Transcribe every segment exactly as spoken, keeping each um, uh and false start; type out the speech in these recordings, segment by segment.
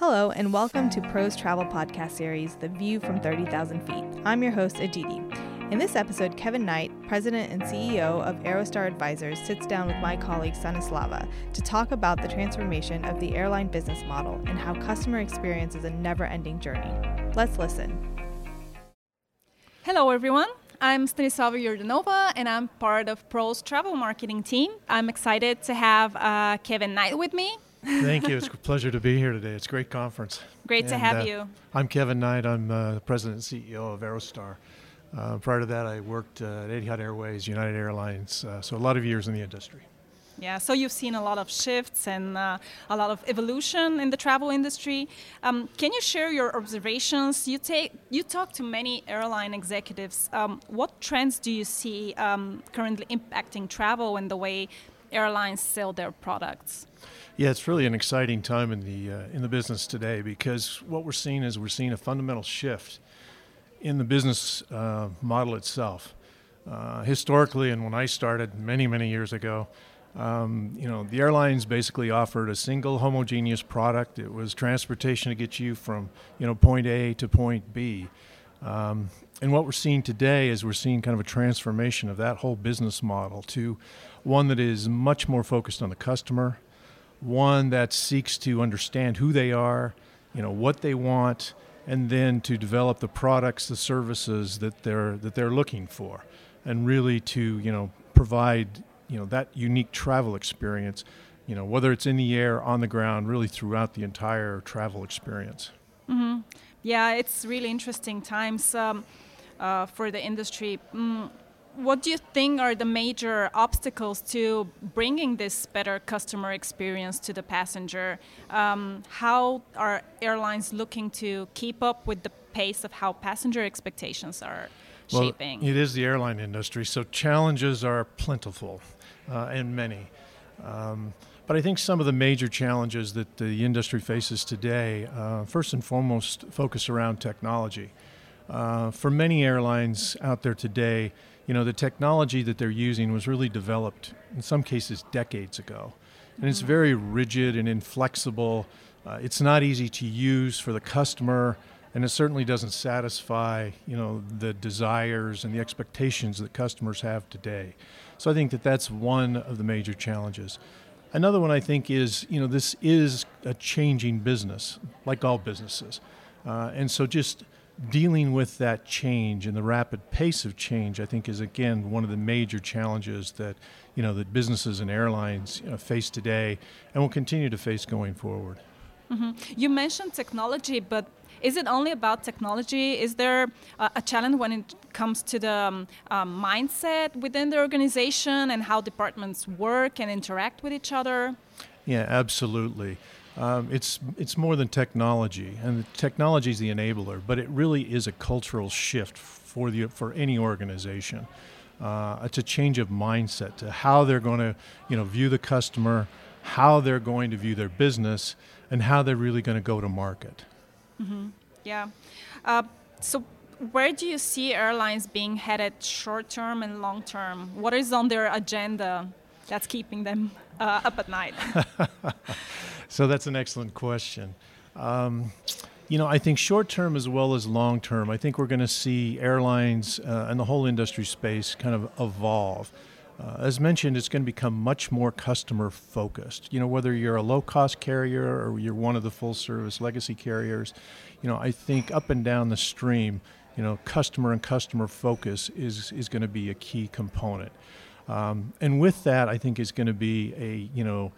Hello and welcome to Pro's Travel Podcast Series, The View from thirty thousand feet. I'm your host, Aditi. In this episode, Kevin Knight, President and C E O of Aerostar Advisors, sits down with my colleague Stanislava to talk about the transformation of the airline business model and how customer experience is a never-ending journey. Let's listen. Hello, everyone. I'm Stanislava Yordanova, and I'm part of Pro's Travel Marketing team. I'm excited to have uh, Kevin Knight with me. Thank you. It's a pleasure to be here today. It's a great conference. Great and, to have uh, you. I'm Kevin Knight. I'm uh, the president and C E O of Aerostar. Uh, prior to that, I worked uh, at Adyhut Airways, United Airlines, uh, so a lot of years in the industry. Yeah, so you've seen a lot of shifts and uh, a lot of evolution in the travel industry. Um, can you share your observations? You take, you talk to many airline executives. Um, what trends do you see um, currently impacting travel and the way airlines sell their products? Yeah, it's really an exciting time in the uh, in the business today, because what we're seeing is we're seeing a fundamental shift in the business uh, model itself. Uh, historically, and when I started many, many years ago, um, you know, the airlines basically offered a single homogeneous product. It was transportation to get you from, you know, point A to point B. Um, and what we're seeing today is we're seeing kind of a transformation of that whole business model to one that is much more focused on the customer, one that seeks to understand who they are, you know, what they want, and then to develop the products, the services that they're that they're looking for, and really to, you know, provide, you know, that unique travel experience, you know, whether it's in the air, on the ground, really throughout the entire travel experience. Mm-hmm. Yeah, it's really interesting times um, uh, for the industry. Mm. What do you think are the major obstacles to bringing this better customer experience to the passenger? Um, how are airlines looking to keep up with the pace of how passenger expectations are well, shaping? It is the airline industry, so challenges are plentiful uh, and many. Um, But I think some of the major challenges that the industry faces today, uh, first and foremost, focus around technology. Uh, for many airlines out there today, you know, the technology that they're using was really developed, in some cases, decades ago. And mm-hmm. It's very rigid and inflexible. Uh, it's not easy to use for the customer, and it certainly doesn't satisfy, you know, the desires and the expectations that customers have today. So I think that that's one of the major challenges. Another one, I think, is, you know, this is a changing business, like all businesses. Uh, and so just dealing with that change and the rapid pace of change, I think, is, again, one of the major challenges that, you know, that businesses and airlines, you know, face today and will continue to face going forward. Mm-hmm. You mentioned technology, but is it only about technology? Is there uh, a challenge when it comes to the um, uh, mindset within the organization and how departments work and interact with each other? Yeah, absolutely. Um, it's it's more than technology, and the technology is the enabler, but it really is a cultural shift for the for any organization. Uh, it's a change of mindset to how they're going to, you know, view the customer, how they're going to view their business, and how they're really going to go to market. Mm-hmm. Yeah. Uh, so where do you see airlines being headed short-term and long-term? What is on their agenda that's keeping them uh, up at night? So that's an excellent question. Um, you know, I think short-term as well as long-term, I think we're going to see airlines uh, and the whole industry space kind of evolve. Uh, as mentioned, it's going to become much more customer-focused. You know, whether you're a low-cost carrier or you're one of the full-service legacy carriers, you know, I think up and down the stream, you know, customer and customer focus is is going to be a key component. Um, and with that, I think is going to be a, you know,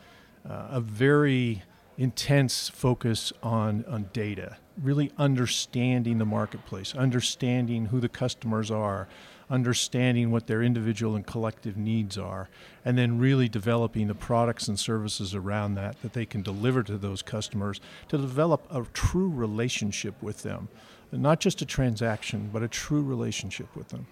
uh, a very intense focus on, on data, really understanding the marketplace, understanding who the customers are, understanding what their individual and collective needs are, and then really developing the products and services around that that they can deliver to those customers to develop a true relationship with them, not just a transaction, but a true relationship with them.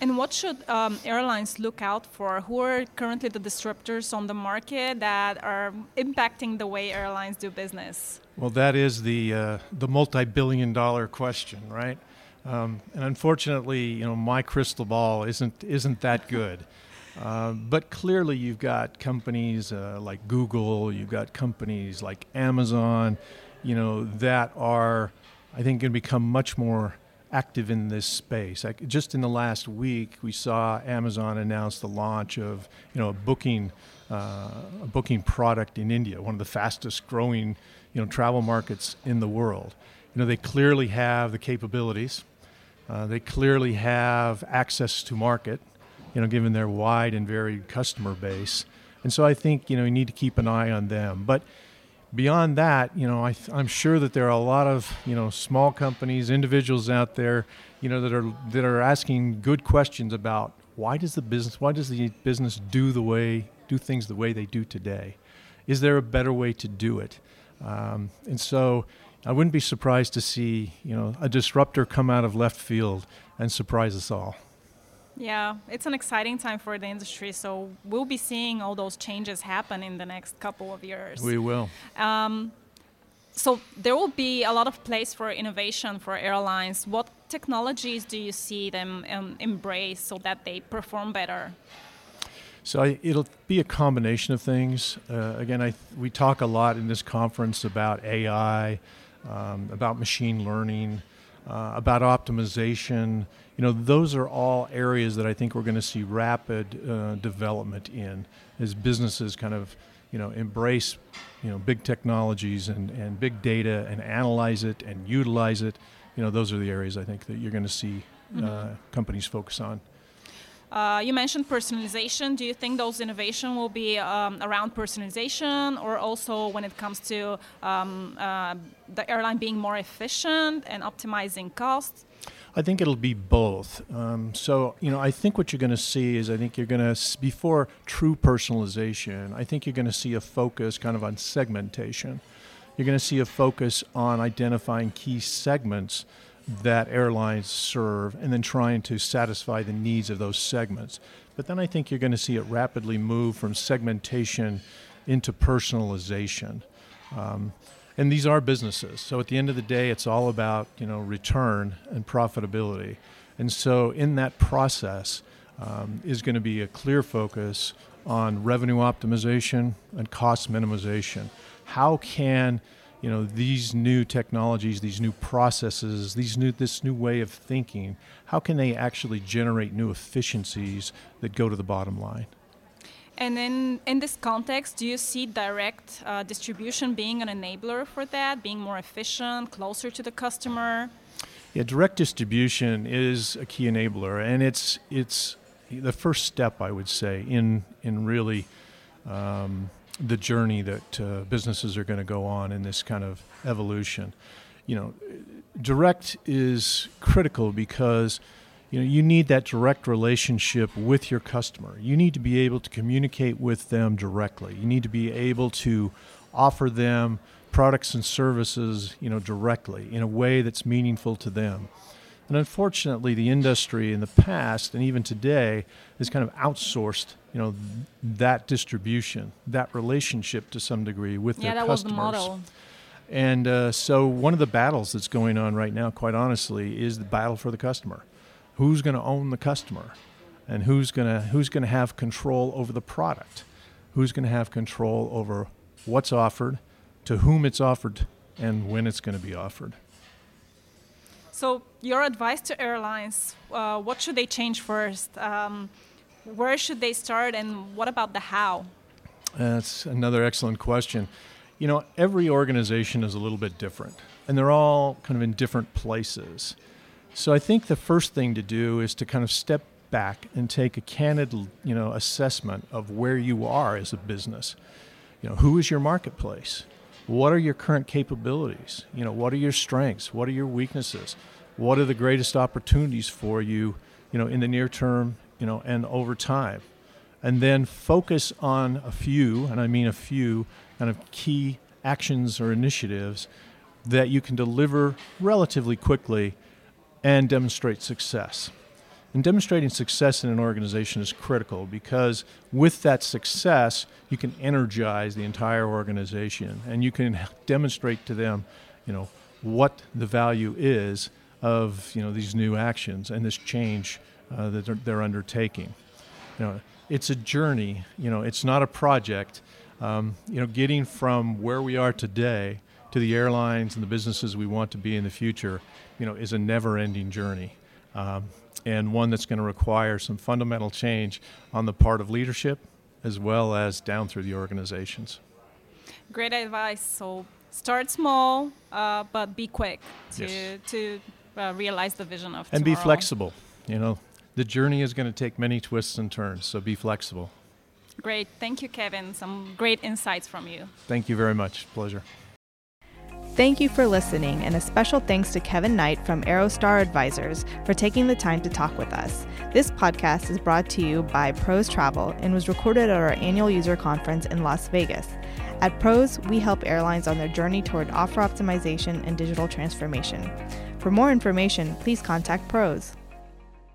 And what should um, airlines look out for? Who are currently the disruptors on the market that are impacting the way airlines do business? Well, that is the uh, the multi-billion dollar question, right? Um, and unfortunately, you know, my crystal ball isn't isn't that good. Uh, but clearly you've got companies uh, like Google, you've got companies like Amazon, you know, that are, I think, going to become much more active in this space. Like just in the last week, we saw Amazon announce the launch of, you know, a booking uh, a booking product in India, one of the fastest growing, you know, travel markets in the world. You know, they clearly have the capabilities. Uh, they clearly have access to market, you know, given their wide and varied customer base. And so I think, you know, you need to keep an eye on them. But beyond that, you know, I th- I'm sure that there are a lot of, you know, small companies, individuals out there, you know, that are that are asking good questions about why does the business, why does the business do the way, do things the way they do today? Is there a better way to do it? Um, and so I wouldn't be surprised to see, you know, a disruptor come out of left field and surprise us all. Yeah, it's an exciting time for the industry, so we'll be seeing all those changes happen in the next couple of years. We will. Um, so there will be a lot of place for innovation for airlines. What technologies do you see them um, embrace so that they perform better? So I, it'll be a combination of things. Uh, again, I, we talk a lot in this conference about A I, um, about machine learning, Uh, about optimization. You know, those are all areas that I think we're going to see rapid uh, development in as businesses kind of, you know, embrace, you know, big technologies and, and big data and analyze it and utilize it. You know, those are the areas I think that you're going to see uh, mm-hmm. companies focus on. Uh, you mentioned personalization. Do you think those innovation will be um, around personalization, or also when it comes to um, uh, the airline being more efficient and optimizing costs? I think it'll be both. Um, so, you know, I think what you're going to see is I think you're going to, before true personalization, I think you're going to see a focus kind of on segmentation. You're going to see a focus on identifying key segments that airlines serve and then trying to satisfy the needs of those segments. But then I think you're going to see it rapidly move from segmentation into personalization. Um, and these are businesses. So at the end of the day, it's all about, you know, return and profitability. And so in that process um, is going to be a clear focus on revenue optimization and cost minimization. How can you know, these new technologies, these new processes, these new this new way of thinking, how can they actually generate new efficiencies that go to the bottom line? And then in this context, do you see direct uh, distribution being an enabler for that, being more efficient, closer to the customer? Yeah, direct distribution is a key enabler, and it's it's the first step, I would say, in, in really um, the journey that uh, businesses are going to go on in this kind of evolution. You know, direct is critical because, you know, you need that direct relationship with your customer. You need to be able to communicate with them directly. You need to be able to offer them products and services, you know, directly in a way that's meaningful to them. And unfortunately, the industry in the past and even today has kind of outsourced, you know, th- that distribution, that relationship to some degree with yeah, their customers. Yeah, that was the model. And uh, so one of the battles that's going on right now, quite honestly, is the battle for the customer. Who's going to own the customer? And who's going to who's going to have control over the product? Who's going to have control over what's offered, to whom it's offered, and when it's going to be offered? So your advice to airlines, uh, what should they change first? Um, where should they start, and what about the how? That's another excellent question. You know, every organization is a little bit different, and they're all kind of in different places. So I think the first thing to do is to kind of step back and take a candid, you know, assessment of where you are as a business. You know, who is your marketplace? What are your current capabilities? You know, what are your strengths? What are your weaknesses? What are the greatest opportunities for you, you know, in the near term, you know, and over time? And then focus on a few, and I mean a few, kind of key actions or initiatives that you can deliver relatively quickly and demonstrate success. And demonstrating success in an organization is critical because with that success, you can energize the entire organization and you can demonstrate to them, you know, what the value is of, you know, these new actions and this change uh, that they're, they're undertaking. You know, it's a journey. You know, it's not a project. Um, you know, getting from where we are today to the airlines and the businesses we want to be in the future, you know, is a never-ending journey, um, and one that's going to require some fundamental change on the part of leadership as well as down through the organizations. Great advice. So start small, uh, but be quick to yes. to uh, realize the vision of and tomorrow. And be flexible. You know, the journey is going to take many twists and turns, so be flexible. Great. Thank you, Kevin. Some great insights from you. Thank you very much. Pleasure. Thank you for listening, and a special thanks to Kevin Knight from Aerostar Advisors for taking the time to talk with us. This podcast is brought to you by Pro's Travel and was recorded at our annual user conference in Las Vegas. At Pro's, we help airlines on their journey toward offer optimization and digital transformation. For more information, please contact Pro's.